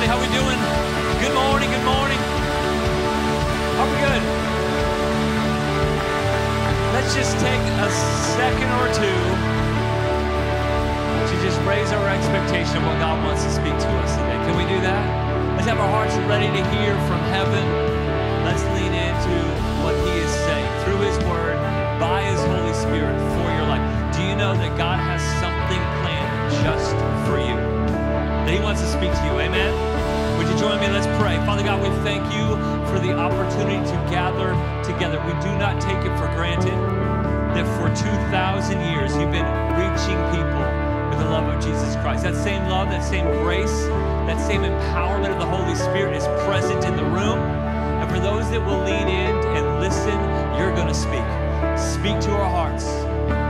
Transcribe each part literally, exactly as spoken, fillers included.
everybody. How we doing? Good morning, good morning. Are we good? Let's just take a second or two to just raise our expectation of what God wants to speak to us today. Can we do that? Let's have our hearts ready to hear from heaven. Let's lean into what He is saying through His Word, by His Holy Spirit, for your life. Do you know that God has something planned just for you? That He wants to speak to you, amen? Would you join me? Let's pray. Father God, we thank you for the opportunity to gather together. We do not take it for granted that for two thousand years you've been reaching people with the love of Jesus Christ. That same love, that same grace, that same empowerment of the Holy Spirit is present in the room. And for those that will lean in and listen, you're going to speak. Speak to our hearts.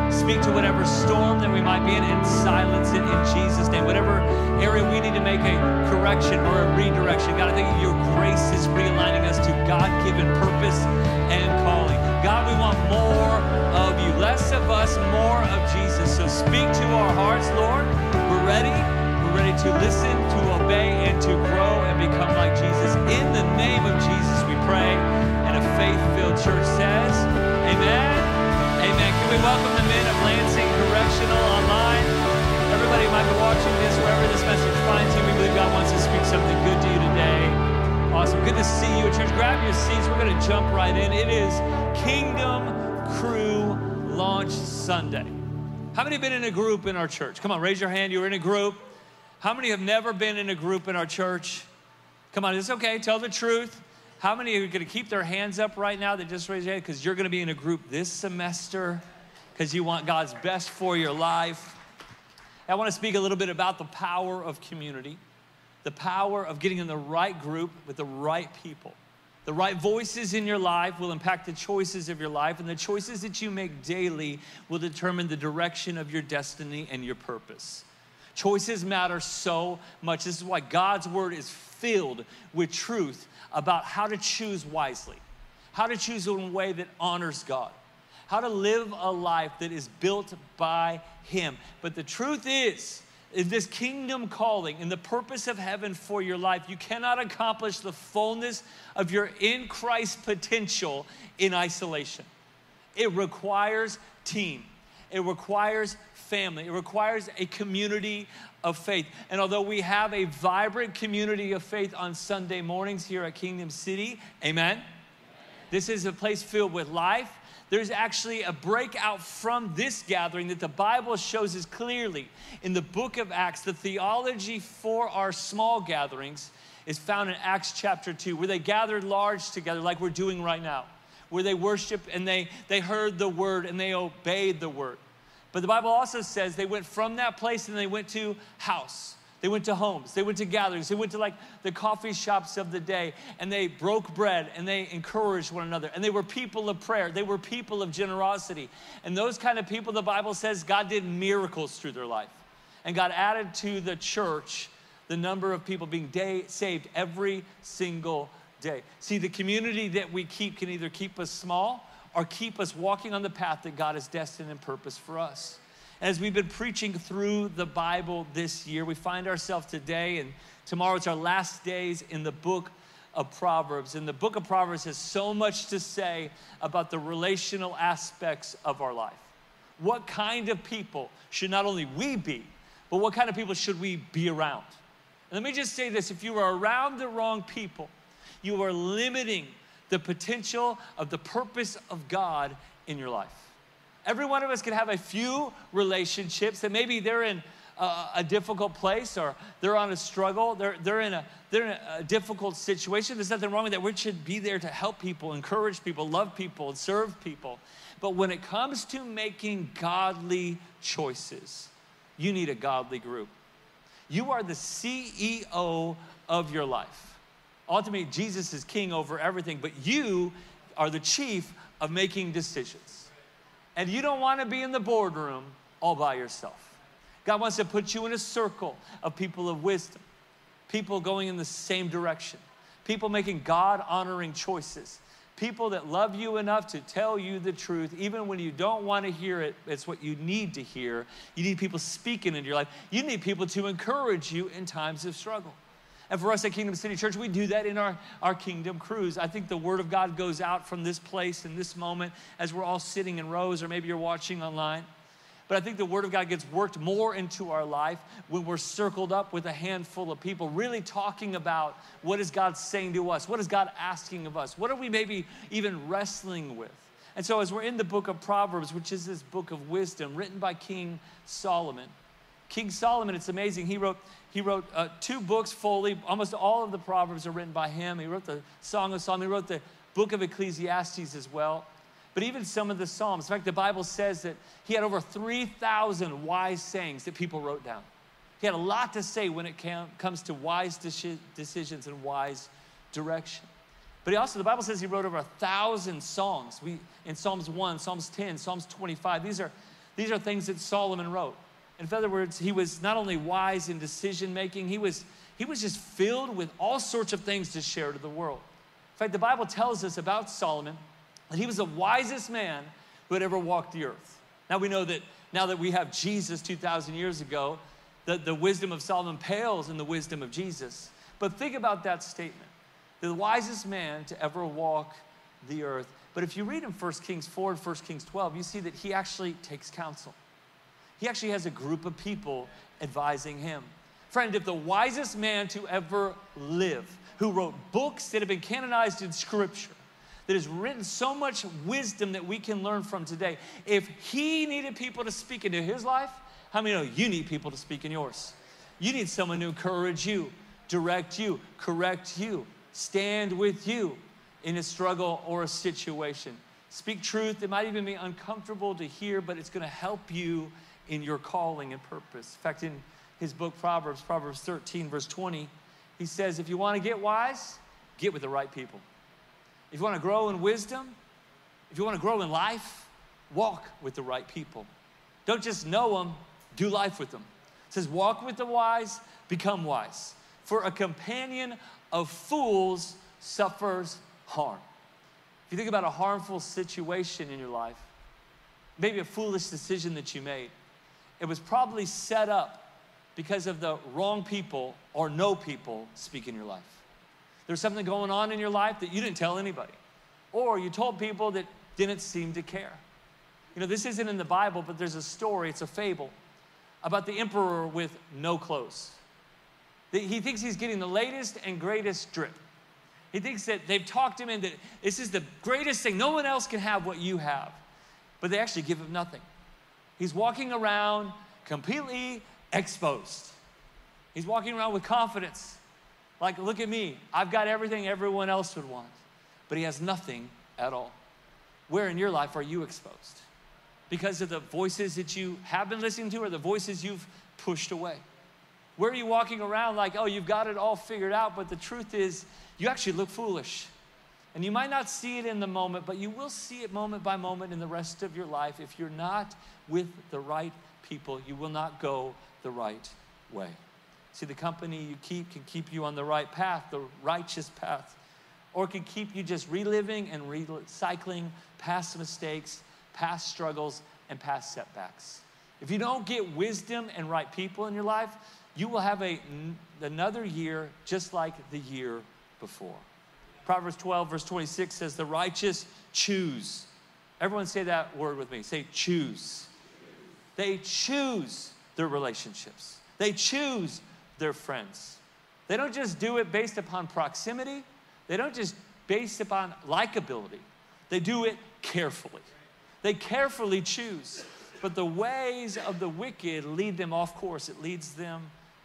Speak to whatever storm that we might be in and silence it in Jesus' name. Whatever area we need to make a correction or a redirection, God, I think your grace is realigning us to God-given purpose and calling. God, we want more of you, less of us, more of Jesus. So speak to our hearts, Lord. We're ready. We're ready to listen, to obey, and to grow and become like Jesus. In the name of Jesus, we pray. And a faith-filled church says, amen. Amen. Can we welcome the men of Lansing Correctional online? Everybody who might be watching this, wherever this message finds you, we believe God wants to speak something good to you today. Awesome. Good to see you at church. Grab your seats. We're going to jump right in. It is Kingdom Crew Launch Sunday. How many have been in a group in our church? Come on, raise your hand. You were in a group. How many have never been in a group in our church? Come on, it's okay. Tell the truth. How many are going to keep their hands up right now that just raise your hand? Because you're going to be in a group this semester because you want God's best for your life. I want to speak a little bit about the power of community, the power of getting in the right group with the right people. The right voices in your life will impact the choices of your life, and the choices that you make daily will determine the direction of your destiny and your purpose. Choices matter so much. This is why God's word is filled with truth about how to choose wisely, how to choose in a way that honors God, how to live a life that is built by Him. But the truth is, is this kingdom calling and the purpose of heaven for your life, you cannot accomplish the fullness of your in Christ potential in isolation. It requires team. It requires family. It requires a community of faith. And although we have a vibrant community of faith on Sunday mornings here at Kingdom City, amen? Amen. This is a place filled with life. There's actually a breakout from this gathering that the Bible shows us clearly in the book of Acts. The theology for our small gatherings is found in Acts chapter two, where they gathered large together like we're doing right now, where they worship and they, they heard the word and they obeyed the word. But the Bible also says they went from that place and they went to house. They went to homes. They went to gatherings. They went to like the coffee shops of the day, and they broke bread and they encouraged one another. And they were people of prayer. They were people of generosity. And those kind of people, the Bible says, God did miracles through their life. And God added to the church the number of people being day, saved every single day. Day. See, the community that we keep can either keep us small or keep us walking on the path that God has destined and purposed for us. As we've been preaching through the Bible this year, we find ourselves today and tomorrow. It's our last days in the book of Proverbs. And the book of Proverbs has so much to say about the relational aspects of our life. What kind of people should not only we be, but what kind of people should we be around? And let me just say this, if you are around the wrong people, you are limiting the potential of the purpose of God in your life. Every one of us can have a few relationships that maybe they're in a, a difficult place or they're on a struggle, they're, they're in, a, they're in a, a difficult situation. There's nothing wrong with that. We should be there to help people, encourage people, love people, and serve people. But when it comes to making godly choices, you need a godly group. You are the C E O of your life. Ultimately, Jesus is king over everything, but you are the chief of making decisions. And you don't want to be in the boardroom all by yourself. God wants to put you in a circle of people of wisdom, people going in the same direction, people making God-honoring choices, people that love you enough to tell you the truth, even when you don't want to hear it. It's what you need to hear. You need people speaking into your life. You need people to encourage you in times of struggle. And for us at Kingdom City Church, we do that in our, our Kingdom Cruise. I think the Word of God goes out from this place in this moment as we're all sitting in rows, or maybe you're watching online. But I think the Word of God gets worked more into our life when we're circled up with a handful of people, really talking about what is God saying to us? What is God asking of us? What are we maybe even wrestling with? And so as we're in the book of Proverbs, which is this book of wisdom written by King Solomon, King Solomon, it's amazing, he wrote, he wrote uh, two books fully. Almost all of the Proverbs are written by him. He wrote the Song of Solomon. He wrote the book of Ecclesiastes as well. But even some of the Psalms. In fact, the Bible says that he had over three thousand wise sayings that people wrote down. He had a lot to say when it comes to wise decisions and wise direction. But he also, the Bible says he wrote over a thousand songs. We, in Psalms one, Psalms ten, Psalms twenty-five, these are, these are things that Solomon wrote. In other words, he was not only wise in decision-making, he was, he was just filled with all sorts of things to share to the world. In fact, the Bible tells us about Solomon that he was the wisest man who had ever walked the earth. Now we know that now that we have Jesus two thousand years ago, that the wisdom of Solomon pales in the wisdom of Jesus. But think about that statement, the wisest man to ever walk the earth. But if you read in First Kings four and First Kings twelve, you see that he actually takes counsel. He actually has a group of people advising him. Friend, if the wisest man to ever live, who wrote books that have been canonized in Scripture, that has written so much wisdom that we can learn from today, if he needed people to speak into his life, how many know you need people to speak in yours? You need someone to encourage you, direct you, correct you, stand with you in a struggle or a situation. Speak truth. It might even be uncomfortable to hear, but it's going to help you in your calling and purpose. In fact, in his book, Proverbs, Proverbs thirteen, verse twenty, he says, if you want to get wise, get with the right people. If you want to grow in wisdom, if you want to grow in life, walk with the right people. Don't just know them, do life with them. It says, walk with the wise, become wise. For a companion of fools suffers harm. If you think about a harmful situation in your life, maybe a foolish decision that you made, it was probably set up because of the wrong people or no people speaking your life. There's something going on in your life that you didn't tell anybody, or you told people that didn't seem to care. You know, this isn't in the Bible, but there's a story, it's a fable, about the emperor with no clothes. He thinks he's getting the latest and greatest drip. He thinks that they've talked him into, this is the greatest thing, no one else can have what you have. But they actually give him nothing. He's walking around completely exposed. He's walking around with confidence. Like, look at me, I've got everything everyone else would want, but he has nothing at all. Where in your life are you exposed? Because of the voices that you have been listening to or the voices you've pushed away. Where are you walking around like, oh, you've got it all figured out, but the truth is you actually look foolish. And you might not see it in the moment, but you will see it moment by moment in the rest of your life. If you're not with the right people, you will not go the right way. See, the company you keep can keep you on the right path, the righteous path, or it can keep you just reliving and recycling past mistakes, past struggles, and past setbacks. If you don't get wisdom and right people in your life, you will have a, another year just like the year before. Proverbs twelve, verse twenty-six says, the righteous choose. Everyone say that word with me. Say choose. They choose their relationships. They choose their friends. They don't just do it based upon proximity. They don't just based upon likability. They do it carefully. They carefully choose. But the ways of the wicked lead them off course. It leads them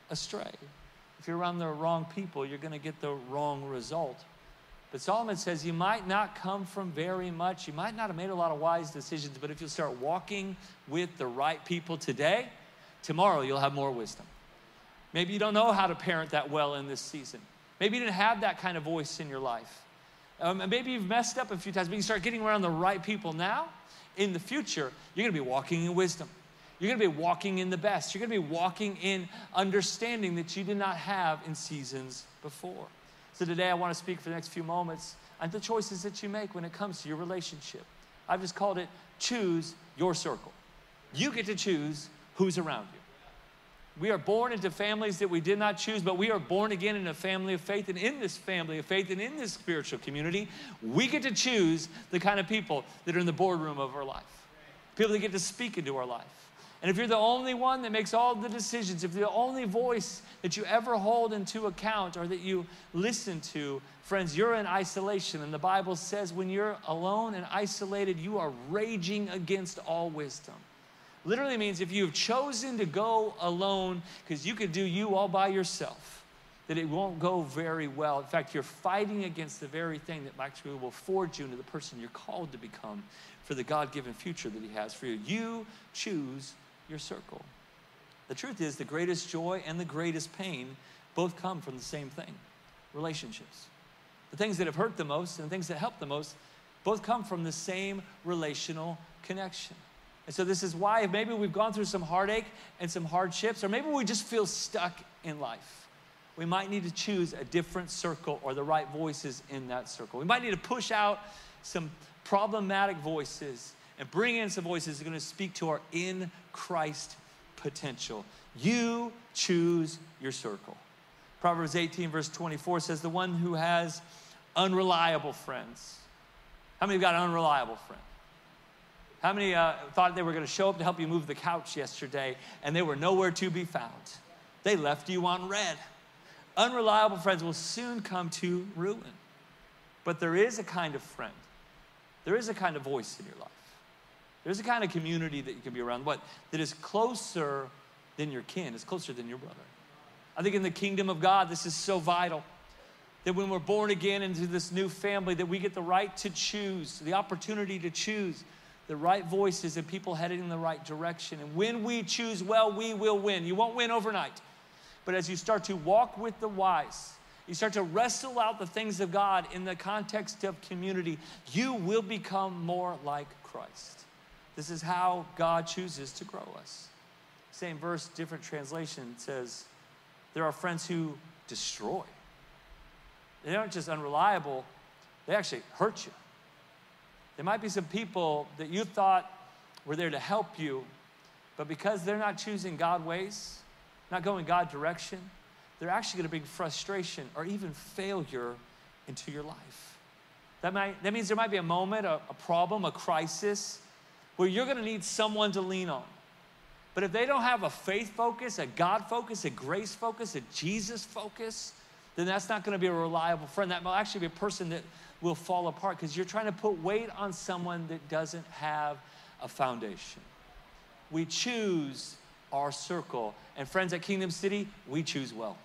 astray. If you're around the wrong people, you're going to get the wrong result. But Solomon says you might not come from very much. You might not have made a lot of wise decisions, but if you start walking with the right people today, tomorrow you'll have more wisdom. Maybe you don't know how to parent that well in this season. Maybe you didn't have that kind of voice in your life. Um, and maybe you've messed up a few times, but you start getting around the right people now. In the future, you're going to be walking in wisdom. You're going to be walking in the best. You're going to be walking in understanding that you did not have in seasons before. So today I want to speak for the next few moments on the choices that you make when it comes to your relationship. I've just called it choose your circle. You get to choose who's around you. We are born into families that we did not choose, but we are born again in a family of faith. And in this family of faith and in this spiritual community, we get to choose the kind of people that are in the boardroom of our life, people that get to speak into our life. And if you're the only one that makes all the decisions, if you're the only voice that you ever hold into account or that you listen to, friends, you're in isolation. And the Bible says when you're alone and isolated, you are raging against all wisdom. Literally means if you've chosen to go alone because you could do you all by yourself, that it won't go very well. In fact, you're fighting against the very thing that actually will forge you into the person you're called to become for the God-given future that he has for you. You choose your circle. The truth is, the greatest joy and the greatest pain both come from the same thing: relationships. The things that have hurt the most and the things that help the most both come from the same relational connection. And so this is why maybe we've gone through some heartache and some hardships, or maybe we just feel stuck in life. We might need to choose a different circle or the right voices in that circle. We might need to push out some problematic voices and bring in some voices that are going to speak to our in Christ potential. You choose your circle. Proverbs eighteen verse twenty-four says, the one who has unreliable friends. How many have got an unreliable friend? How many uh, thought they were going to show up to help you move the couch yesterday and they were nowhere to be found? They left you on red. Unreliable friends will soon come to ruin. But there is a kind of friend. There is a kind of voice in your life. There's a kind of community that you can be around. What? That is closer than your kin. It's closer than your brother. I think in the kingdom of God, this is so vital. That when we're born again into this new family, that we get the right to choose, the opportunity to choose the right voices and people headed in the right direction. And when we choose well, we will win. You won't win overnight. But as you start to walk with the wise, you start to wrestle out the things of God in the context of community, you will become more like Christ. This is how God chooses to grow us. Same verse, different translation says, there are friends who destroy. They aren't just unreliable, they actually hurt you. There might be some people that you thought were there to help you, but because they're not choosing God's ways, not going God's direction, they're actually going to bring frustration or even failure into your life. That, might, that means there might be a moment, a, a problem, a crisis, where you're going to need someone to lean on. But if they don't have a faith focus, a God focus, a grace focus, a Jesus focus, then that's not going to be a reliable friend. That will actually be a person that will fall apart because you're trying to put weight on someone that doesn't have a foundation. We choose our circle. And friends, at Kingdom City, we choose well.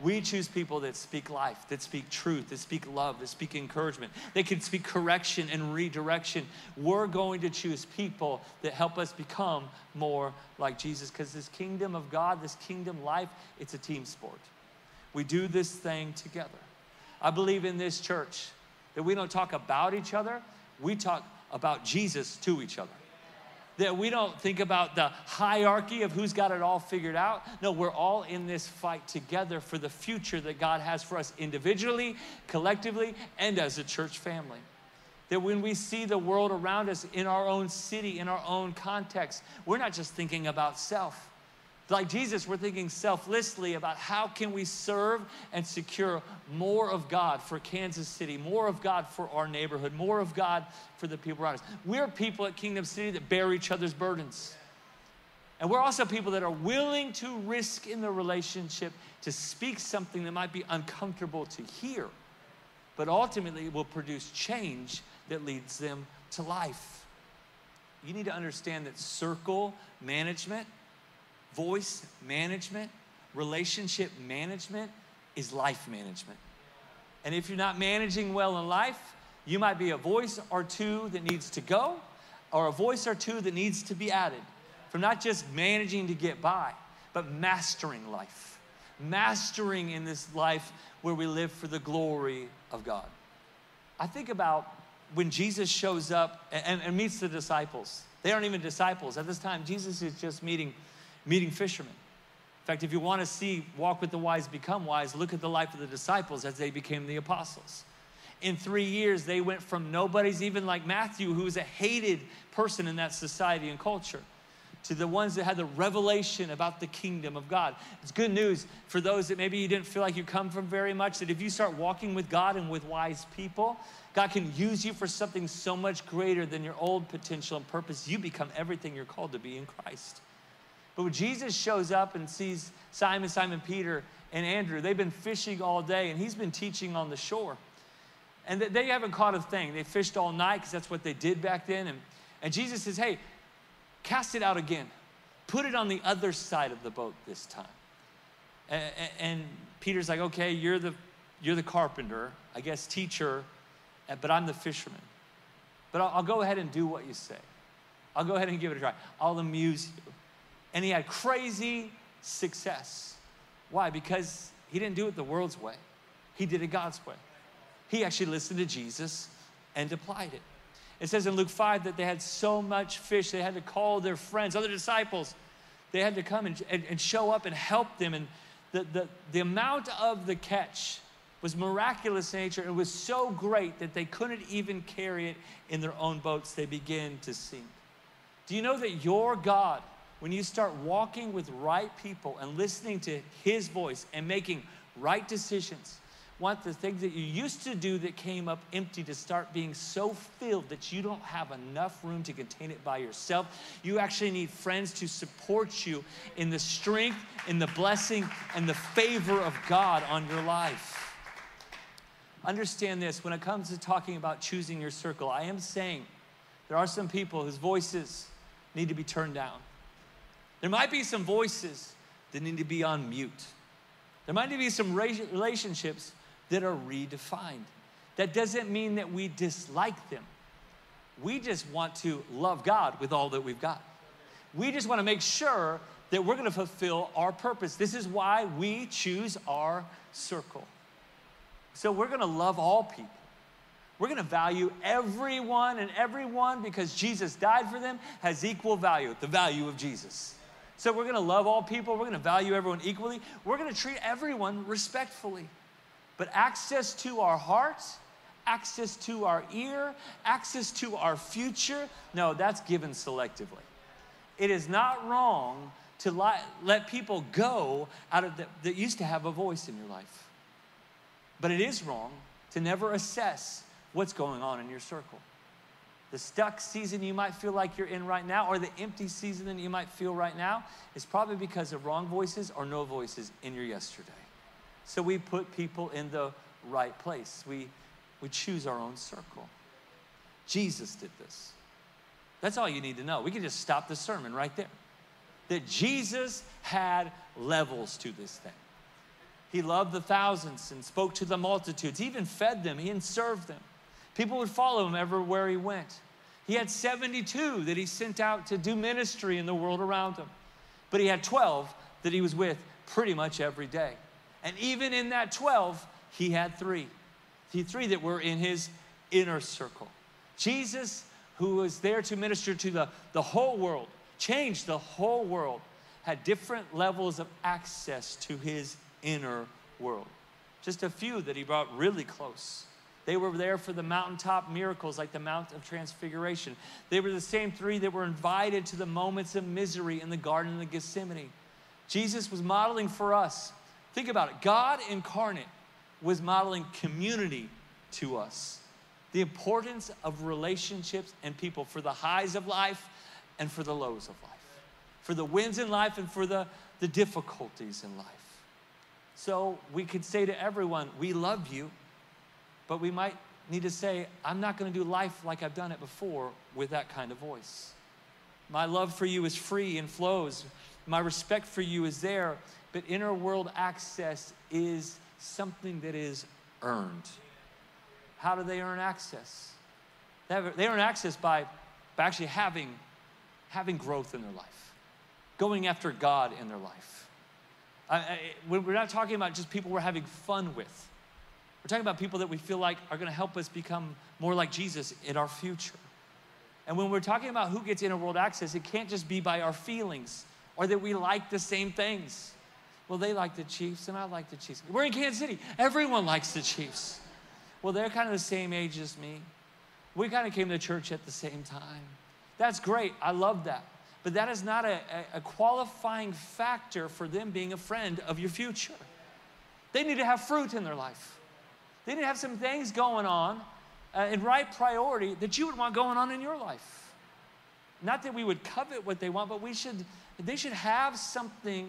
We choose people that speak life, that speak truth, that speak love, that speak encouragement. They can speak correction and redirection. We're going to choose people that help us become more like Jesus because this kingdom of God, this kingdom life, it's a team sport. We do this thing together. I believe in this church that we don't talk about each other, we talk about Jesus to each other. That we don't think about the hierarchy of who's got it all figured out. No, we're all in this fight together for the future that God has for us individually, collectively, and as a church family. That when we see the world around us in our own city, in our own context, we're not just thinking about self. Like Jesus, we're thinking selflessly about how can we serve and secure more of God for Kansas City, more of God for our neighborhood, more of God for the people around us. We're people at Kingdom City that bear each other's burdens. And we're also people that are willing to risk in the relationship to speak something that might be uncomfortable to hear, but ultimately will produce change that leads them to life. You need to understand that circle management, voice management, relationship management is life management. And if you're not managing well in life, you might be a voice or two that needs to go, or a voice or two that needs to be added. From not just managing to get by, but mastering life. Mastering in this life where we live for the glory of God. I think about when Jesus shows up and, and meets the disciples. They aren't even disciples. At this time, Jesus is just meeting Meeting fishermen. In fact, if you want to see walk with the wise, become wise, look at the life of the disciples as they became the apostles. In three years, they went from nobodies, even like Matthew, who was a hated person in that society and culture, to the ones that had the revelation about the kingdom of God. It's good news for those that maybe you didn't feel like you come from very much, that if you start walking with God and with wise people, God can use you for something so much greater than your old potential and purpose. You become everything you're called to be in Christ. But when Jesus shows up and sees Simon, Simon Peter, and Andrew, they've been fishing all day, and he's been teaching on the shore. And they haven't caught a thing. They fished all night because that's what they did back then. And, and Jesus says, hey, cast it out again. Put it on the other side of the boat this time. And, and Peter's like, okay, you're the, you're the carpenter, I guess teacher, but I'm the fisherman. But I'll, I'll go ahead and do what you say. I'll go ahead and give it a try. I'll amuse you. And he had crazy success. Why? Because he didn't do it the world's way. He did it God's way. He actually listened to Jesus and applied it. It says in Luke five that they had so much fish, they had to call their friends, other disciples. They had to come and, and, and show up and help them. And the, the, the amount of the catch was miraculous in nature. It was so great that they couldn't even carry it in their own boats. They began to sink. Do you know that your God, when you start walking with right people and listening to his voice and making right decisions, want the things that you used to do that came up empty to start being so filled that you don't have enough room to contain it by yourself. You actually need friends to support you in the strength, in the blessing, and the favor of God on your life. Understand this, when it comes to talking about choosing your circle, I am saying there are some people whose voices need to be turned down. There might be some voices that need to be on mute. There might be some relationships that are redefined. That doesn't mean that we dislike them. We just want to love God with all that we've got. We just want to make sure that we're going to fulfill our purpose. This is why we choose our circle. So we're going to love all people. We're going to value everyone and everyone because Jesus died for them has equal value, the value of Jesus. So we're going to love all people. We're going to value everyone equally. We're going to treat everyone respectfully. But access to our heart, access to our ear, access to our future, no, that's given selectively. It is not wrong to li- let people go out of the, that used to have a voice in your life. But it is wrong to never assess what's going on in your circle. The stuck season you might feel like you're in right now, or the empty season that you might feel right now, is probably because of wrong voices or no voices in your yesterday. So we put people in the right place. We, we choose our own circle. Jesus did this. That's all you need to know. We can just stop the sermon right there. That Jesus had levels to this thing. He loved the thousands and spoke to the multitudes. He even fed them. He even served them. People would follow him everywhere he went. He had seventy-two that he sent out to do ministry in the world around him. But he had twelve that he was with pretty much every day. And even in that twelve, he had three. He had three that were in his inner circle. Jesus, who was there to minister to the, the whole world, changed the whole world, had different levels of access to his inner world. Just a few that he brought really close. They were there for the mountaintop miracles like the Mount of Transfiguration. They were the same three that were invited to the moments of misery in the Garden of Gethsemane. Jesus was modeling for us. Think about it. God incarnate was modeling community to us. The importance of relationships and people for the highs of life and for the lows of life. For the wins in life and for the, the difficulties in life. So we could say to everyone, we love you. But we might need to say, I'm not going to do life like I've done it before with that kind of voice. My love for you is free and flows. My respect for you is there. But inner world access is something that is earned. How do they earn access? They, have, they earn access by, by actually having, having growth in their life, going after God in their life. I, I, we're not talking about just people we're having fun with. We're talking about people that we feel like are going to help us become more like Jesus in our future. And when we're talking about who gets inner world access, it can't just be by our feelings or that we like the same things. Well, they like the Chiefs and I like the Chiefs. We're in Kansas City. Everyone likes the Chiefs. Well, they're kind of the same age as me. We kind of came to church at the same time. That's great. I love that. but that is not a, a qualifying factor for them being a friend of your future. They need to have fruit in their life. They need to have some things going on uh, in right priority that you would want going on in your life. Not that we would covet what they want, but we should, they should have something,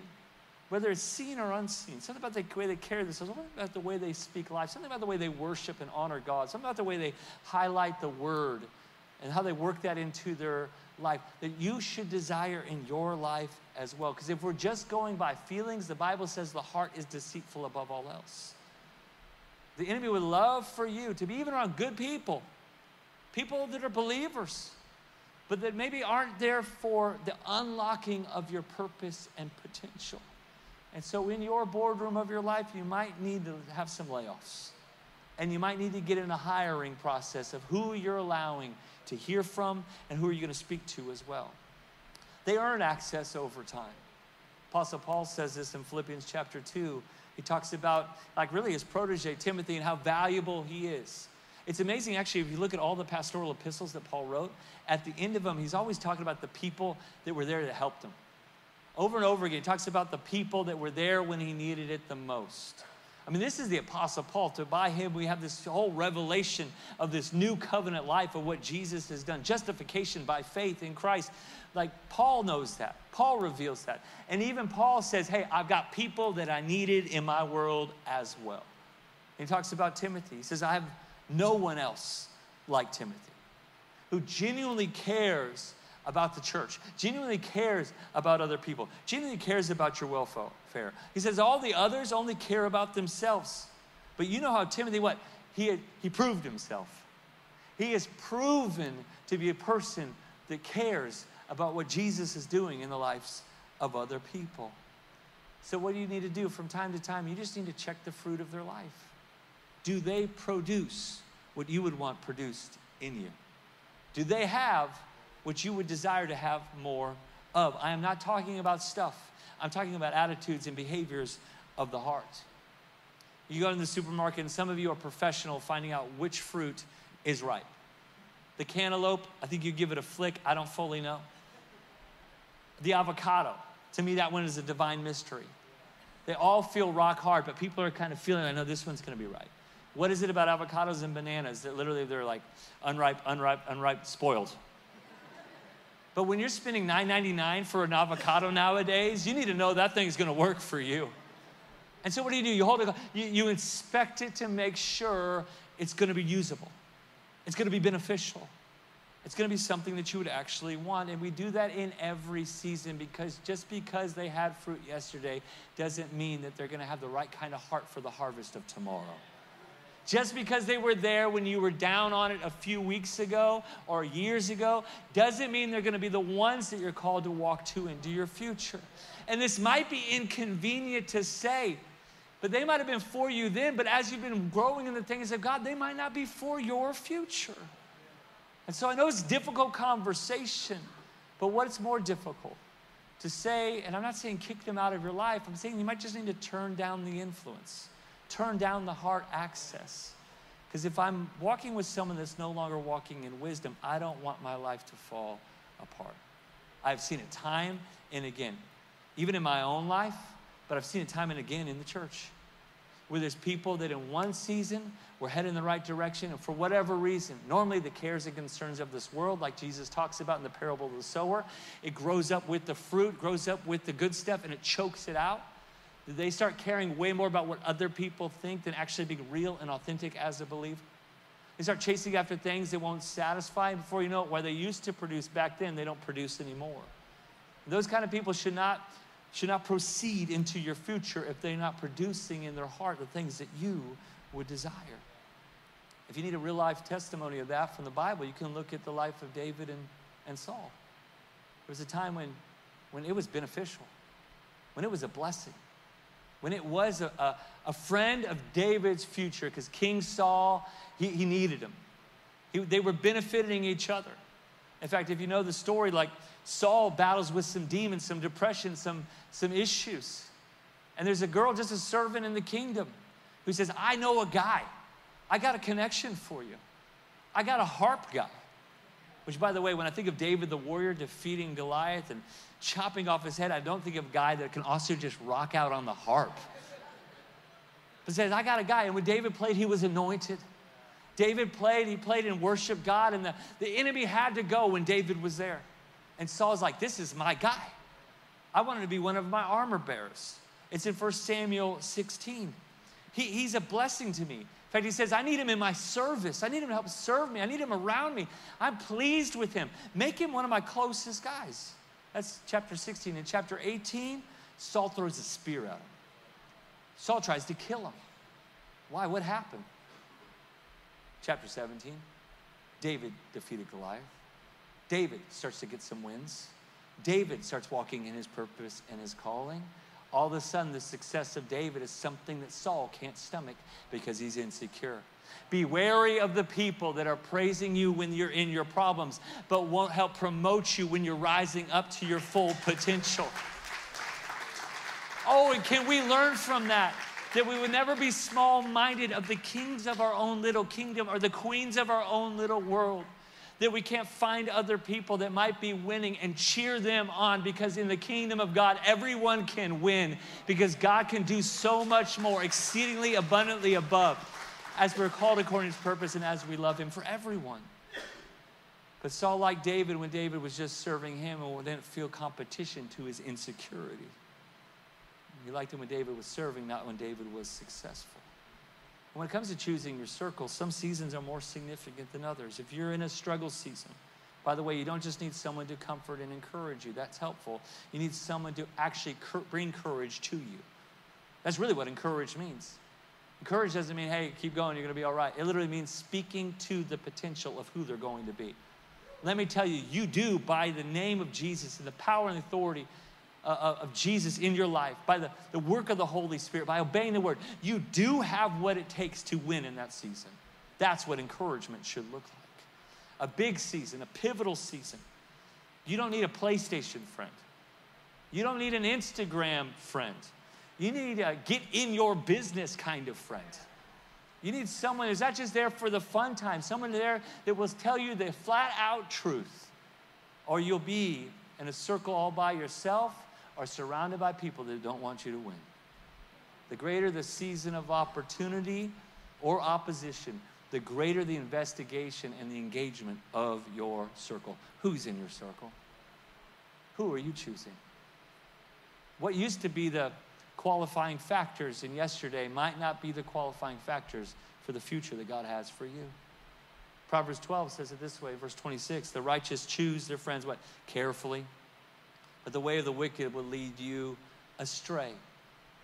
whether it's seen or unseen. Something about the way they carry themselves, something about the way they speak life, something about the way they worship and honor God, something about the way they highlight the word and how they work that into their life that you should desire in your life as well. Because if we're just going by feelings, the Bible says the heart is deceitful above all else. The enemy would love for you to be even around good people, people that are believers, but that maybe aren't there for the unlocking of your purpose and potential. And so in your boardroom of your life, you might need to have some layoffs. And you might need to get in a hiring process of who you're allowing to hear from and who are you going to speak to as well. They earn access over time. Apostle Paul says this in Philippians chapter two. He talks about, like, really his protege, Timothy, and how valuable he is. It's amazing, actually, if you look at all the pastoral epistles that Paul wrote, at the end of them, he's always talking about the people that were there to help him. Over and over again, he talks about the people that were there when he needed it the most. I mean, this is the Apostle Paul. To by him, we have this whole revelation of this new covenant life of what Jesus has done. Justification by faith in Christ. Like, Paul knows that. Paul reveals that. And even Paul says, hey, I've got people that I needed in my world as well. And he talks about Timothy. He says, I have no one else like Timothy who genuinely cares about the church, genuinely cares about other people, genuinely cares about your welfare. He says all the others only care about themselves. But you know how Timothy, what? He, had, he proved himself. He is proven to be a person that cares about what Jesus is doing in the lives of other people. So what do you need to do from time to time? You just need to check the fruit of their life. Do they produce what you would want produced in you? Do they have what you would desire to have more of? I am not talking about stuff. I'm talking about attitudes and behaviors of the heart. You go to the supermarket, and some of you are professional finding out which fruit is ripe. The cantaloupe, I think you give it a flick. I don't fully know. The avocado, to me, that one is a divine mystery. They all feel rock hard, but people are kind of feeling, I know this one's going to be right. What is it about avocados and bananas that literally they're like unripe, unripe, unripe, spoiled? But when you're spending nine ninety-nine for an avocado nowadays, you need to know that thing's gonna work for you. And so what do you do? You hold it, you, you inspect it to make sure it's gonna be usable. It's gonna be beneficial. It's gonna be something that you would actually want. And we do that in every season, because just because they had fruit yesterday doesn't mean that they're gonna have the right kind of heart for the harvest of tomorrow. Just because they were there when you were down on it a few weeks ago or years ago doesn't mean they're going to be the ones that you're called to walk to into your future. And this might be inconvenient to say, but they might have been for you then, but as you've been growing in the things of God, they might not be for your future. And so I know it's a difficult conversation, but what's more difficult to say, and I'm not saying kick them out of your life, I'm saying you might just need to turn down the influence. Turn down the heart access. Because if I'm walking with someone that's no longer walking in wisdom, I don't want my life to fall apart. I've seen it time and again, even in my own life, but I've seen it time and again in the church, where there's people that in one season were headed in the right direction, and for whatever reason, normally the cares and concerns of this world, like Jesus talks about in the parable of the sower, it grows up with the fruit, grows up with the good stuff, and it chokes it out. They start caring way more about what other people think than actually being real and authentic as a believer. They start chasing after things that won't satisfy. Before you know it, why they used to produce back then, they don't produce anymore. Those kind of people should not, should not proceed into your future if they're not producing in their heart the things that you would desire. If you need a real-life testimony of that from the Bible, you can look at the life of David and, and Saul. There was a time when, when it was beneficial, when it was a blessing, when it was a, a, a friend of David's future, because King Saul, he, he needed him. He, they were benefiting each other. In fact, if you know the story, like Saul battles with some demons, some depression, some, some issues. And there's a girl, just a servant in the kingdom, who says, I know a guy. I got a connection for you. I got a harp guy. Which, by the way, when I think of David the warrior defeating Goliath and chopping off his head, I don't think of a guy that can also just rock out on the harp. But it says, I got a guy, and when David played, he was anointed. David played, he played and worshiped God, and the, the enemy had to go when David was there. And Saul's like, this is my guy. I want him to be one of my armor bearers. It's in First Samuel sixteen. He, he's a blessing to me. In fact, he says, I need him in my service. I need him to help serve me. I need him around me. I'm pleased with him. Make him one of my closest guys. That's chapter sixteen. In chapter eighteen, Saul throws a spear at him. Saul tries to kill him. Why? What happened? Chapter seventeen, David defeated Goliath. David starts to get some wins. David starts walking in his purpose and his calling. All of a sudden, the success of David is something that Saul can't stomach because he's insecure. Be wary of the people that are praising you when you're in your problems, but won't help promote you when you're rising up to your full potential. Oh, and can we learn from that? That we would never be small-minded of the kings of our own little kingdom or the queens of our own little world. That we can't find other people that might be winning and cheer them on, because in the kingdom of God, everyone can win, because God can do so much more, exceedingly abundantly above, as we're called according to his purpose and as we love him, for everyone. But Saul, like David, when David was just serving him and didn't feel competition to his insecurity. He liked him when David was serving, not when David was successful. When it comes to choosing your circle, some seasons are more significant than others. If you're in a struggle season, by the way, you don't just need someone to comfort and encourage you. That's helpful. You need someone to actually bring courage to you. That's really what encourage means. Encourage doesn't mean, hey, keep going, you're going to be all right. It literally means speaking to the potential of who they're going to be. Let me tell you, you do, by the name of Jesus and the power and authority Uh, of Jesus in your life, by the, the work of the Holy Spirit, by obeying the word, you do have what it takes to win in that season. That's what encouragement should look like. A big season, a pivotal season. You don't need a PlayStation friend. You don't need an Instagram friend. You need a get in your business kind of friend. You need someone who's not just there for the fun time, someone there that will tell you the flat out truth, or you'll be in a circle all by yourself, are surrounded by people that don't want you to win. The greater the season of opportunity or opposition, the greater the investigation and the engagement of your circle. Who's in your circle? Who are you choosing? What used to be the qualifying factors in yesterday might not be the qualifying factors for the future that God has for you. Proverbs twelve says it this way, verse twenty-six, the righteous choose their friends, what? Carefully. But the way of the wicked will lead you astray.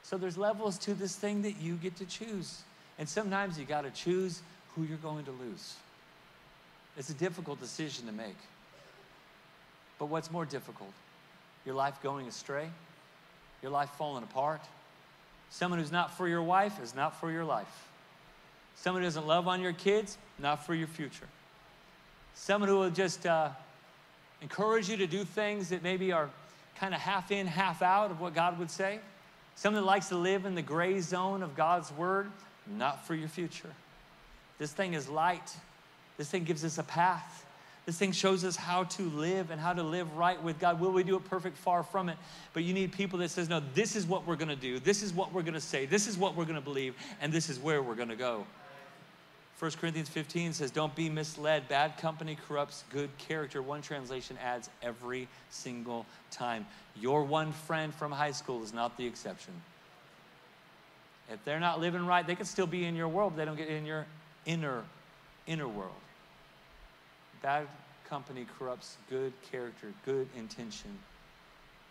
So there's levels to this thing that you get to choose. And sometimes you got to choose who you're going to lose. It's a difficult decision to make. But what's more difficult? Your life going astray? Your life falling apart? Someone who's not for your wife is not for your life. Someone who doesn't love on your kids, not for your future. Someone who will just uh, encourage you to do things that maybe are kind of half in, half out of what God would say. Someone that likes to live in the gray zone of God's word, not for your future. This thing is light. This thing gives us a path. This thing shows us how to live and how to live right with God. Will we do it perfect? Far from it. But you need people that says, no, this is what we're going to do. This is what we're going to say. This is what we're going to believe. And this is where we're going to go. First Corinthians fifteen says, don't be misled. Bad company corrupts good character. One translation adds every single time. Your one friend from high school is not the exception. If they're not living right, they could still be in your world, but they don't get in your inner, inner world. Bad company corrupts good character, good intention,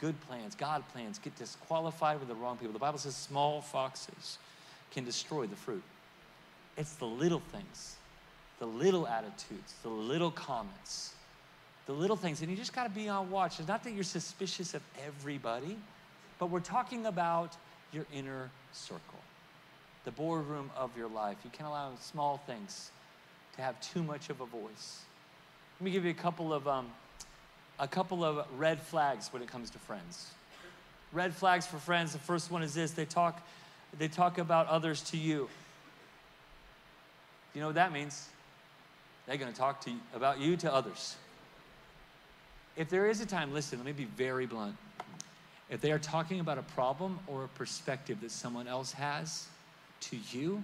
good plans, God plans. Get disqualified with the wrong people. The Bible says small foxes can destroy the fruit. It's the little things, the little attitudes, the little comments, the little things. And you just got to be on watch. It's not that you're suspicious of everybody, but we're talking about your inner circle, the boardroom of your life. You can't allow small things to have too much of a voice. Let me give you a couple of, um, a couple of red flags when it comes to friends. Red flags for friends. The first one is this. They talk, they talk about others to you. You know what that means? They're going to talk to you, about you to others. If there is a time, listen, let me be very blunt. If they are talking about a problem or a perspective that someone else has to you,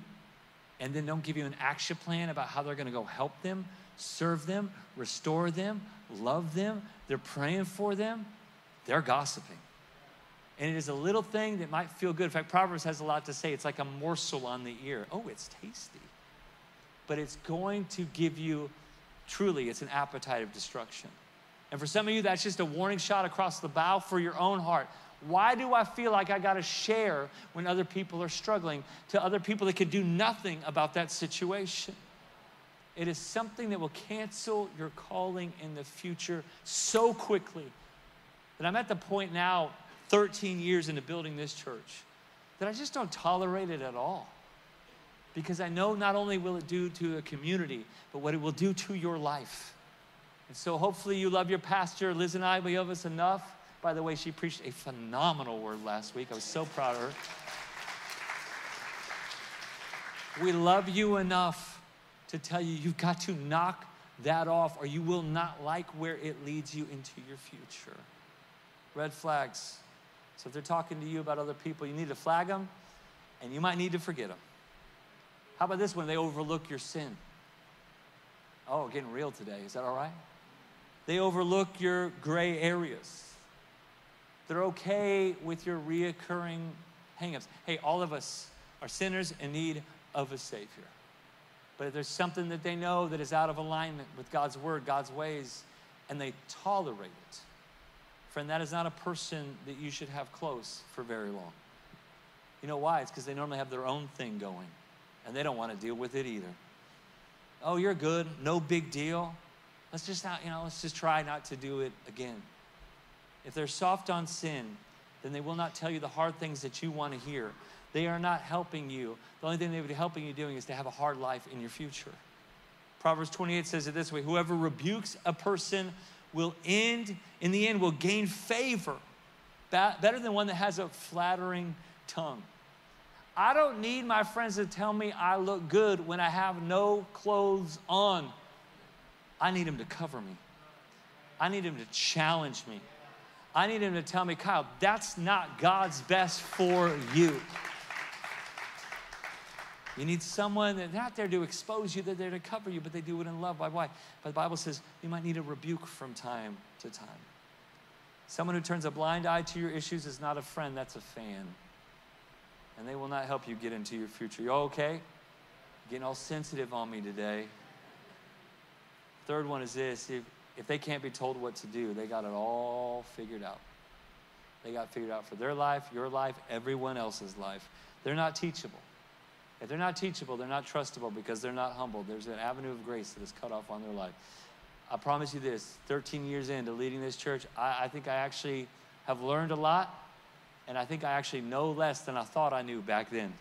and then don't give you an action plan about how they're gonna go help them, serve them, restore them, love them, they're praying for them, they're gossiping. And it is a little thing that might feel good. In fact, Proverbs has a lot to say. It's like a morsel on the ear. Oh, it's tasty. But it's going to give you, truly, it's an appetite of destruction. And for some of you, that's just a warning shot across the bow for your own heart. Why do I feel like I gotta share when other people are struggling to other people that could do nothing about that situation? It is something that will cancel your calling in the future so quickly that I'm at the point now, thirteen years into building this church, that I just don't tolerate it at all. Because I know not only will it do to a community, but what it will do to your life. And so hopefully you love your pastor. Liz and I, we love us enough. By the way, she preached a phenomenal word last week. I was so proud of her. We love you enough to tell you you've got to knock that off or you will not like where it leads you into your future. Red flags. So if they're talking to you about other people, you need to flag them and you might need to forget them. How about this one? They overlook your sin. Oh, we're getting real today. Is that all right? They overlook your gray areas. They're okay with your reoccurring hangups. Hey, all of us are sinners in need of a Savior. But if there's something that they know that is out of alignment with God's word, God's ways, and they tolerate it, friend, that is not a person that you should have close for very long. You know why? It's because they normally have their own thing going. And they don't want to deal with it either. Oh, you're good, no big deal. Let's just not, you know, let's just try not to do it again. If they're soft on sin, then they will not tell you the hard things that you want to hear. They are not helping you. The only thing they would be helping you doing is to have a hard life in your future. Proverbs twenty-eight says it this way, whoever rebukes a person will end, in the end will gain favor, better than one that has a flattering tongue. I don't need my friends to tell me I look good when I have no clothes on. I need them to cover me. I need them to challenge me. I need them to tell me, Kyle, that's not God's best for you. You need someone that's not there to expose you, they're there to cover you, but they do it in love. Why? Why? But the Bible says you might need a rebuke from time to time. Someone who turns a blind eye to your issues is not a friend, that's a fan. And they will not help you get into your future. You all okay? You're getting all sensitive on me today. Third one is this, if, if they can't be told what to do, they got it all figured out. They got it figured out for their life, your life, everyone else's life. They're not teachable. If they're not teachable, they're not trustable because they're not humble. There's an avenue of grace that is cut off on their life. I promise you this, thirteen years into leading this church, I, I think I actually have learned a lot. And I think I actually know less than I thought I knew back then.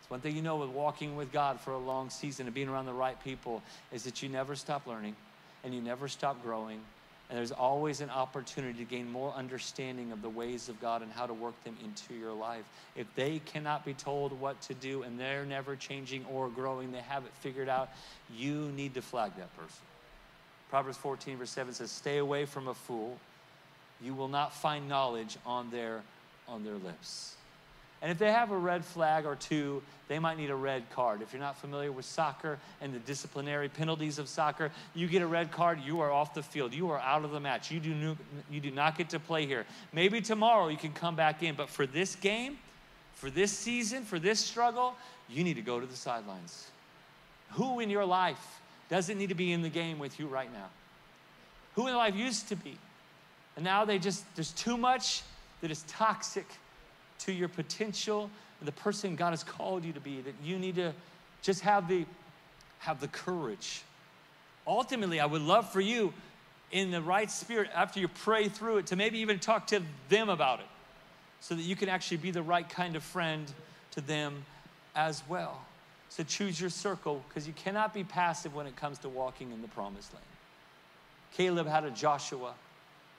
It's one thing you know with walking with God for a long season and being around the right people is that you never stop learning and you never stop growing. And there's always an opportunity to gain more understanding of the ways of God and how to work them into your life. If they cannot be told what to do and they're never changing or growing, they have it figured out, you need to flag that person. Proverbs fourteen verse seven says, stay away from a fool. You will not find knowledge on their, on their lips. And if they have a red flag or two, they might need a red card. If you're not familiar with soccer and the disciplinary penalties of soccer, you get a red card, you are off the field. You are out of the match. You do, you do not get to play here. Maybe tomorrow you can come back in, but for this game, for this season, for this struggle, you need to go to the sidelines. Who in your life doesn't need to be in the game with you right now? Who in your life used to be? And now they just, there's too much that is toxic to your potential and the person God has called you to be, that you need to just have the, have the courage. Ultimately, I would love for you in the right spirit after you pray through it to maybe even talk to them about it so that you can actually be the right kind of friend to them as well. So choose your circle because you cannot be passive when it comes to walking in the promised land. Caleb had a Joshua.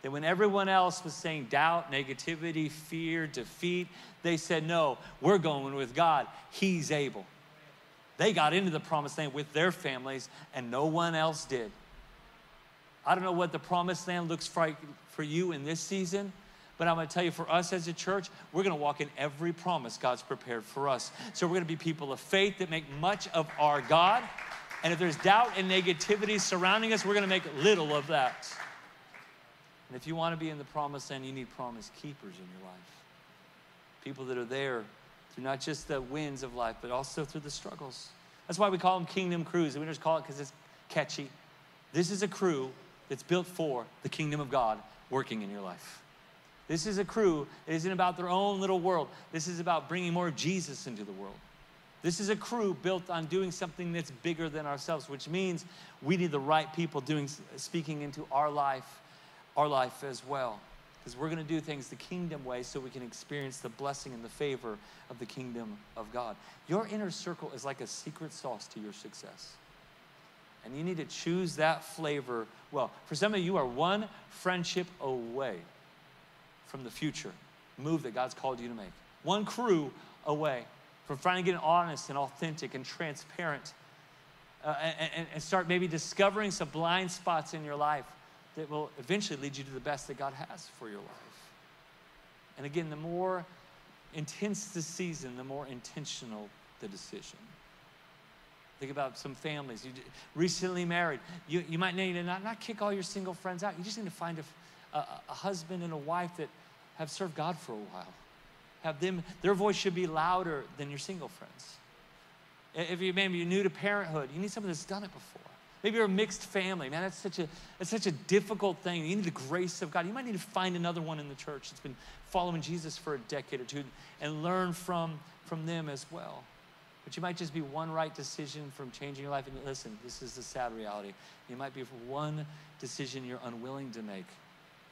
That when everyone else was saying doubt, negativity, fear, defeat, they said, no, we're going with God. He's able. They got into the promised land with their families and no one else did. I don't know what the promised land looks like for you in this season, but I'm going to tell you, for us as a church, we're going to walk in every promise God's prepared for us. So we're going to be people of faith that make much of our God. And if there's doubt and negativity surrounding us, we're going to make little of that. And if you want to be in the promised land, you need promise keepers in your life. People that are there through not just the wins of life, but also through the struggles. That's why we call them Kingdom Crews. We don't just call it because it's catchy. This is a crew that's built for the kingdom of God working in your life. This is a crew that isn't about their own little world. This is about bringing more of Jesus into the world. This is a crew built on doing something that's bigger than ourselves, which means we need the right people doing, speaking into our life, our life as well. Because we're going to do things the kingdom way so we can experience the blessing and the favor of the kingdom of God. Your inner circle is like a secret sauce to your success. And you need to choose that flavor well. For some of you, you are one friendship away from the future move that God's called you to make. One crew away from trying to get honest and authentic and transparent uh, and, and start maybe discovering some blind spots in your life that will eventually lead you to the best that God has for your life. And again, the more intense the season, the more intentional the decision. Think about some families. You recently married. You, you might need to not, not kick all your single friends out. You just need to find a, a, a husband and a wife that have served God for a while. Have them, their voice should be louder than your single friends. If you, maybe you're new to parenthood, you need someone that's done it before. Maybe you're a mixed family. Man, that's such a, that's such a difficult thing. You need the grace of God. You might need to find another one in the church that's been following Jesus for a decade or two and learn from, from them as well. But you might just be one right decision from changing your life. And listen, this is the sad reality. You might be one decision you're unwilling to make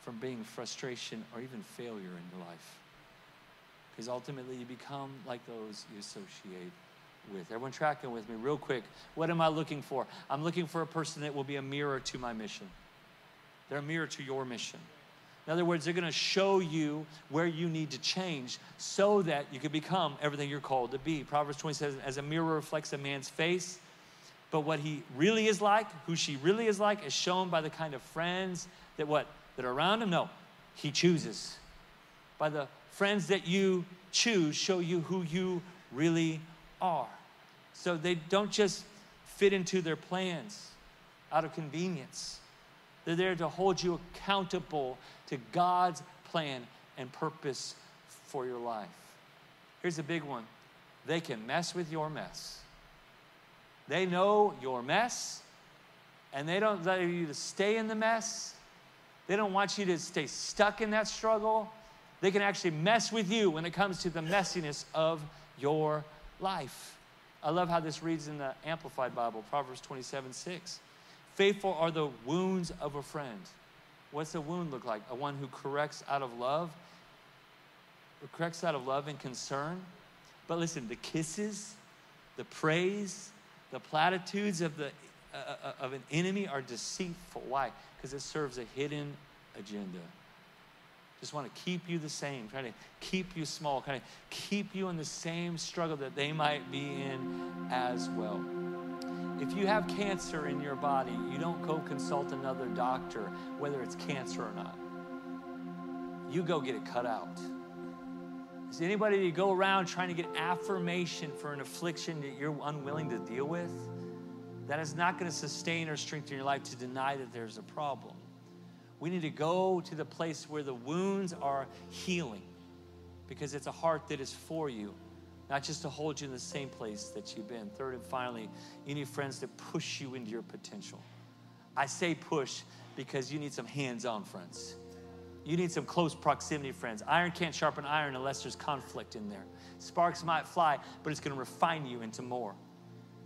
from being frustration or even failure in your life. Because ultimately you become like those you associate with. Everyone tracking with me real quick. What am I looking for? I'm looking for a person that will be a mirror to my mission. They're a mirror to your mission. In other words, they're going to show you where you need to change so that you can become everything you're called to be. Proverbs twenty says, as a mirror reflects a man's face, but what he really is like, who she really is like, is shown by the kind of friends that what? That are around him? No, he chooses. By the friends that you choose show you who you really are. So they don't just fit into their plans out of convenience. They're there to hold you accountable to God's plan and purpose for your life. Here's a big one. They can mess with your mess. They know your mess, and they don't allow you to stay in the mess. They don't want you to stay stuck in that struggle. They can actually mess with you when it comes to the messiness of your life. I love how this reads in the Amplified Bible, Proverbs twenty-seven six. Faithful are the wounds of a friend. What's a wound look like? A one who corrects out of love, corrects out of love and concern. But listen, the kisses, the praise, the platitudes of, the, uh, of an enemy are deceitful. Why? Because it serves a hidden agenda. Just want to keep you the same, trying to keep you small, kind of keep you in the same struggle that they might be in as well. If you have cancer in your body, you don't go consult another doctor, whether it's cancer or not. You go get it cut out. Is anybody that you go around trying to get affirmation for an affliction that you're unwilling to deal with? That is not going to sustain or strengthen your life to deny that there's a problem. We need to go to the place where the wounds are healing, because it's a heart that is for you, not just to hold you in the same place that you've been. Third and finally, you need friends that push you into your potential. I say push because you need some hands-on friends. You need some close proximity friends. Iron can't sharpen iron unless there's conflict in there. Sparks might fly, but it's going to refine you into more.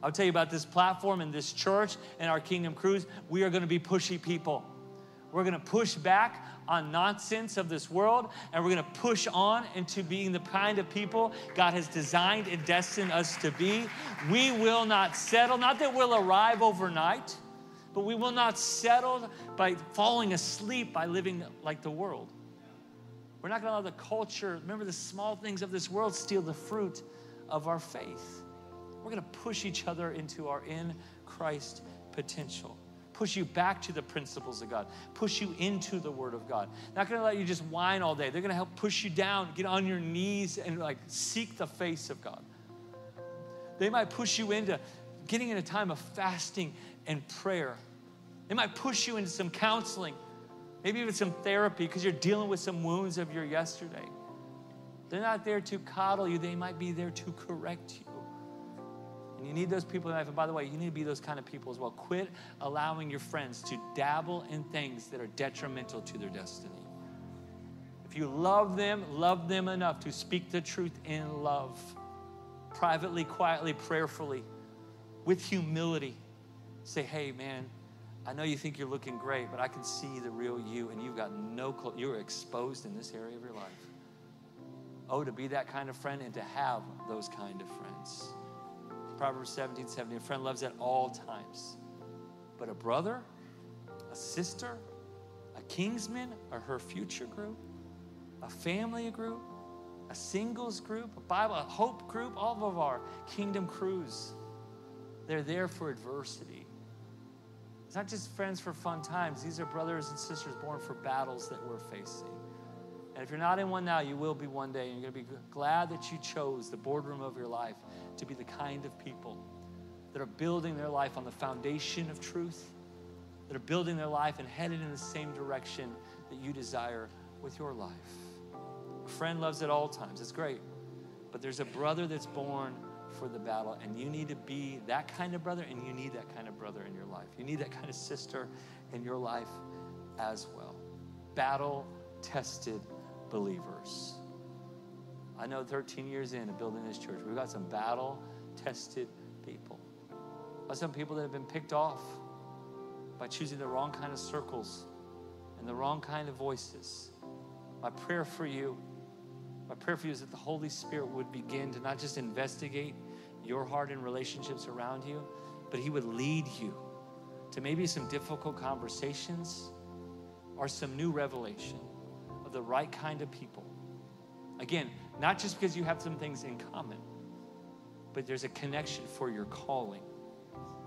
I'll tell you about this platform and this church and our Kingdom Crews. We are going to be pushy people. We're going to push back on nonsense of this world, and we're going to push on into being the kind of people God has designed and destined us to be. We will not settle, not that we'll arrive overnight, but we will not settle by falling asleep by living like the world. We're not going to allow the culture, remember the small things of this world, steal the fruit of our faith. We're going to push each other into our in Christ potential. push you back to the principles of God, push you into the Word of God. Not gonna let you just whine all day. They're gonna help push you down, get on your knees and like seek the face of God. They might push you into getting in a time of fasting and prayer. They might push you into some counseling, maybe even some therapy because you're dealing with some wounds of your yesterday. They're not there to coddle you. They might be there to correct you. And you need those people in life. And by the way, you need to be those kind of people as well. Quit allowing your friends to dabble in things that are detrimental to their destiny. If you love them, love them enough to speak the truth in love. Privately, quietly, prayerfully, with humility. Say, hey, man, I know you think you're looking great, but I can see the real you, and you've got no clue. You're exposed in this area of your life. Oh, to be that kind of friend and to have those kind of friends. Proverbs seventeen seventeen, a friend loves at all times. But a brother, a sister, a kingsman, or her future group, a family group, a singles group, a Bible, a hope group, all of our Kingdom Crews, they're there for adversity. It's not just friends for fun times. These are brothers and sisters born for battles that we're facing. And if you're not in one now, you will be one day. And you're going to be glad that you chose the boardroom of your life to be the kind of people that are building their life on the foundation of truth, that are building their life and headed in the same direction that you desire with your life. A friend loves at all times. It's great. But there's a brother that's born for the battle, and you need to be that kind of brother, and you need that kind of brother in your life. You need that kind of sister in your life as well. Battle-tested believers. I know thirteen years in of building this church, we've got some battle-tested people. Got some people that have been picked off by choosing the wrong kind of circles and the wrong kind of voices. My prayer for you, my prayer for you is that the Holy Spirit would begin to not just investigate your heart and relationships around you, but He would lead you to maybe some difficult conversations or some new revelation of the right kind of people. Again, not just because you have some things in common, but there's a connection for your calling,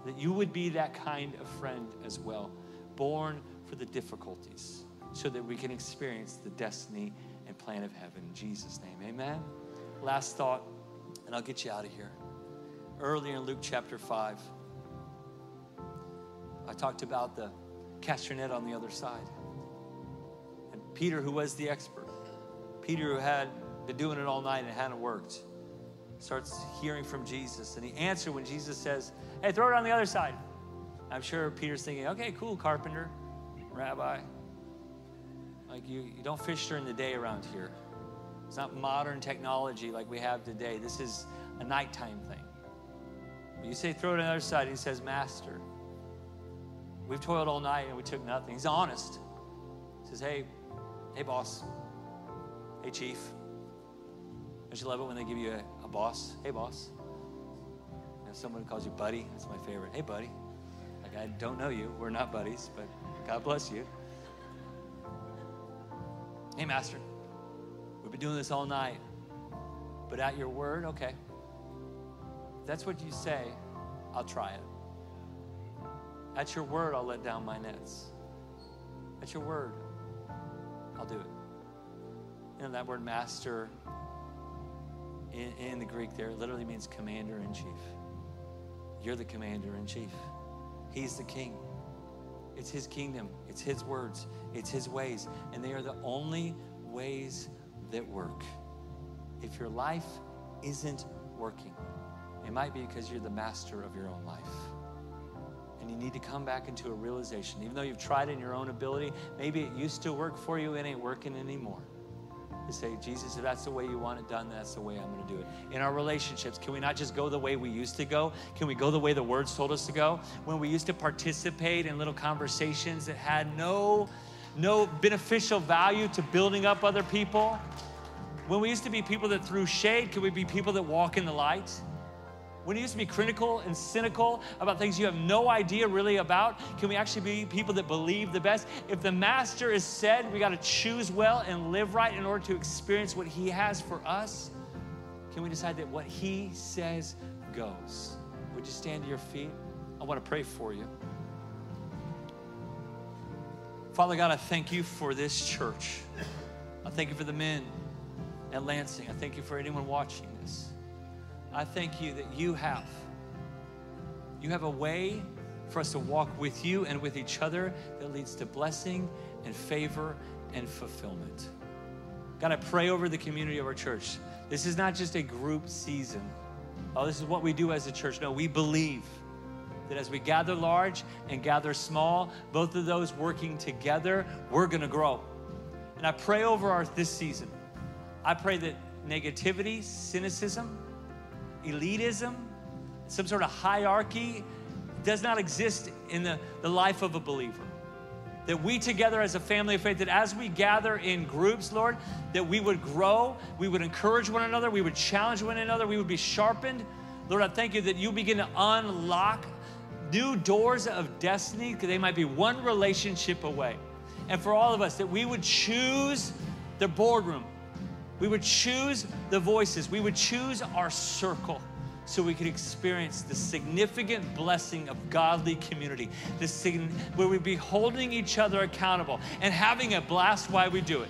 that you would be that kind of friend as well, born for the difficulties, so that we can experience the destiny and plan of heaven. In Jesus' name, amen. Last thought, and I'll get you out of here. Earlier in Luke chapter five, I talked about the cast your net on the other side. And Peter, who was the expert, Peter, who had been doing it all night and it hadn't worked, starts hearing from Jesus. And he answered when Jesus says, hey, throw it on the other side. I'm sure Peter's thinking, okay, cool, carpenter, rabbi. Like you, you don't fish during the day around here. It's not modern technology like we have today. This is a nighttime thing. But you say, throw it on the other side. He says, Master, we've toiled all night and we took nothing. He's honest. He says, hey, hey, boss. Hey, chief. Don't you love it when they give you a, a boss? Hey, boss. If someone calls you buddy, that's my favorite. Hey, buddy. Like, I don't know you. We're not buddies, but God bless you. Hey, Master, we've been doing this all night, but at your word, okay. If that's what you say, I'll try it. At your word, I'll let down my nets. At your word, I'll do it. You know, that word master in, in the Greek there literally means commander-in-chief. You're the commander-in-chief. He's the king. It's His kingdom, it's His words, it's His ways, and they are the only ways that work. If your life isn't working, it might be because you're the master of your own life. And you need to come back into a realization, even though you've tried in your own ability, maybe it used to work for you, it ain't working anymore. To say, Jesus, if that's the way you want it done, that's the way I'm going to do it. In our relationships, can we not just go the way we used to go? Can we go the way the words told us to go? When we used to participate in little conversations that had no, no beneficial value to building up other people? When we used to be people that threw shade, can we be people that walk in the light? When you used to be critical and cynical about things you have no idea really about, can we actually be people that believe the best? If the master is said, we got to choose well and live right in order to experience what He has for us. Can we decide that what He says goes? Would you stand to your feet? I want to pray for you. Father God, I thank you for this church. I thank you for the men at Lansing. I thank you for anyone watching this. I thank you that you have, you have a way for us to walk with you and with each other that leads to blessing and favor and fulfillment. God, I pray over the community of our church. This is not just a group season. Oh, this is what we do as a church. No, we believe that as we gather large and gather small, both of those working together, we're gonna grow. And I pray over our this season. I pray that negativity, cynicism, elitism, some sort of hierarchy does not exist in the, the life of a believer. That we together as a family of faith, that as we gather in groups, Lord, that we would grow, we would encourage one another, we would challenge one another, we would be sharpened. Lord, I thank you that you begin to unlock new doors of destiny, because they might be one relationship away. And for all of us, that we would choose the boardroom. We would choose the voices. We would choose our circle, so we could experience the significant blessing of godly community, the sign where we'd be holding each other accountable and having a blast while we do it,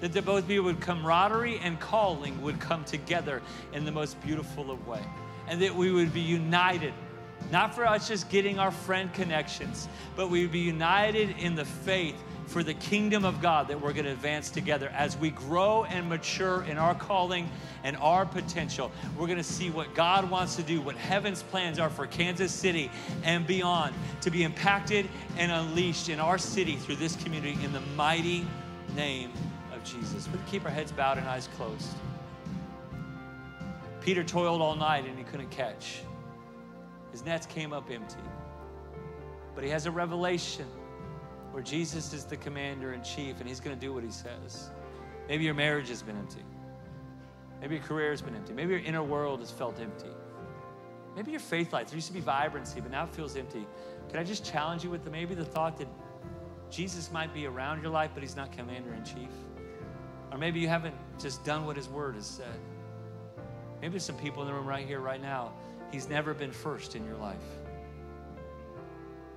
that the both people would camaraderie and calling would come together in the most beautiful of way, and that we would be united, not for us just getting our friend connections, but we would be united in the faith for the kingdom of God that we're gonna advance together. As we grow and mature in our calling and our potential, we're gonna see what God wants to do, what heaven's plans are for Kansas City and beyond, to be impacted and unleashed in our city through this community in the mighty name of Jesus. We'll keep our heads bowed and eyes closed. Peter toiled all night and he couldn't catch. His nets came up empty, but he has a revelation where Jesus is the commander in chief and he's gonna do what he says. Maybe your marriage has been empty. Maybe your career has been empty. Maybe your inner world has felt empty. Maybe your faith life, there used to be vibrancy, but now it feels empty. Can I just challenge you with the, maybe the thought that Jesus might be around your life, but he's not commander in chief? Or maybe you haven't just done what his word has said. Maybe there's some people in the room right here, right now, he's never been first in your life.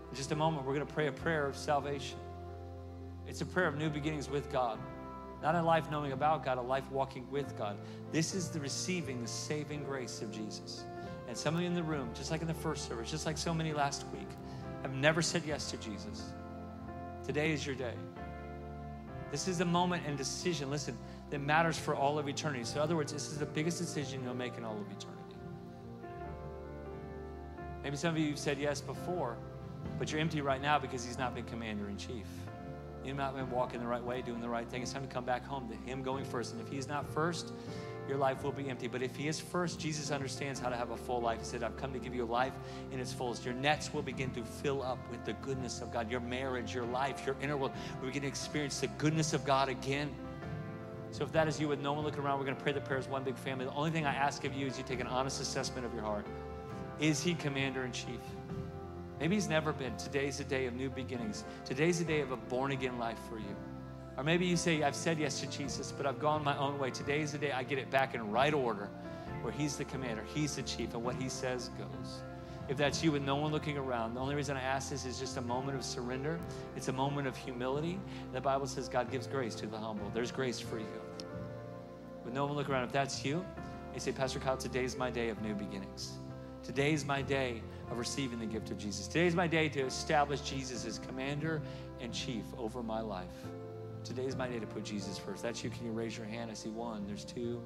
In just a moment, we're gonna pray a prayer of salvation. It's a prayer of new beginnings with God. Not a life knowing about God, a life walking with God. This is the receiving the saving grace of Jesus. And some of you in the room, just like in the first service, just like so many last week, have never said yes to Jesus. Today is your day. This is the moment and decision, listen, that matters for all of eternity. So in other words, this is the biggest decision you'll make in all of eternity. Maybe some of you have said yes before, but you're empty right now because he's not been commander in chief. You've not been walking the right way, doing the right thing. It's time to come back home to him going first. And if he's not first, your life will be empty. But if he is first, Jesus understands how to have a full life. He said, I've come to give you a life in its fullness. Your nets will begin to fill up with the goodness of God. Your marriage, your life, your inner world, we begin to experience the goodness of God again. So if that is you with no one looking around, we're gonna pray the prayers, one big family. The only thing I ask of you is you take an honest assessment of your heart. Is he commander in chief? Maybe he's never been. Today's a day of new beginnings. Today's a day of a born again life for you. Or maybe you say, I've said yes to Jesus, but I've gone my own way. Today's the day I get it back in right order, where he's the commander, he's the chief, and what he says goes. If that's you with no one looking around, the only reason I ask this is just a moment of surrender. It's a moment of humility. The Bible says God gives grace to the humble. There's grace for you. With no one looking around, if that's you, you say, Pastor Kyle, today's my day of new beginnings. Today's my day of receiving the gift of Jesus. Today's my day to establish Jesus as commander and chief over my life. Today's my day to put Jesus first. That's you. Can you raise your hand? I see one. There's two.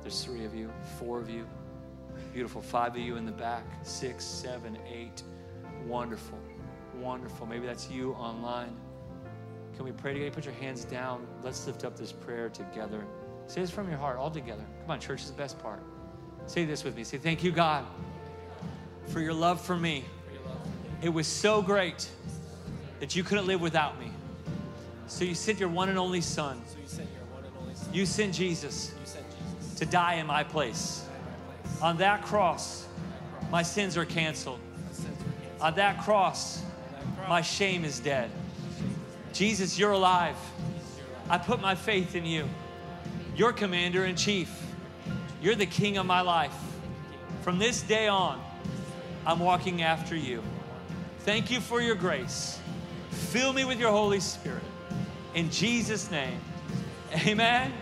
There's three of you. Four of you. Beautiful. Five of you in the back. Six, seven, eight. Wonderful. Wonderful. Maybe that's you online. Can we pray together? Put your hands down. Let's lift up this prayer together. Say this from your heart, all together. Come on, church is the best part. Say this with me. Say, thank you, God, for your love for me. It was so great that you couldn't live without me. So you sent your one and only son. You sent Jesus to die in my place. On that cross, my sins are canceled. On that cross, my shame is dead. Jesus, you're alive. I put my faith in you. You're commander in chief. You're the king of my life. From this day on, I'm walking after you. Thank you for your grace. Fill me with your Holy Spirit. In Jesus' name, amen.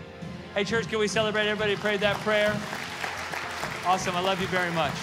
Hey, church, can we celebrate everybody who prayed that prayer? Awesome. I love you very much.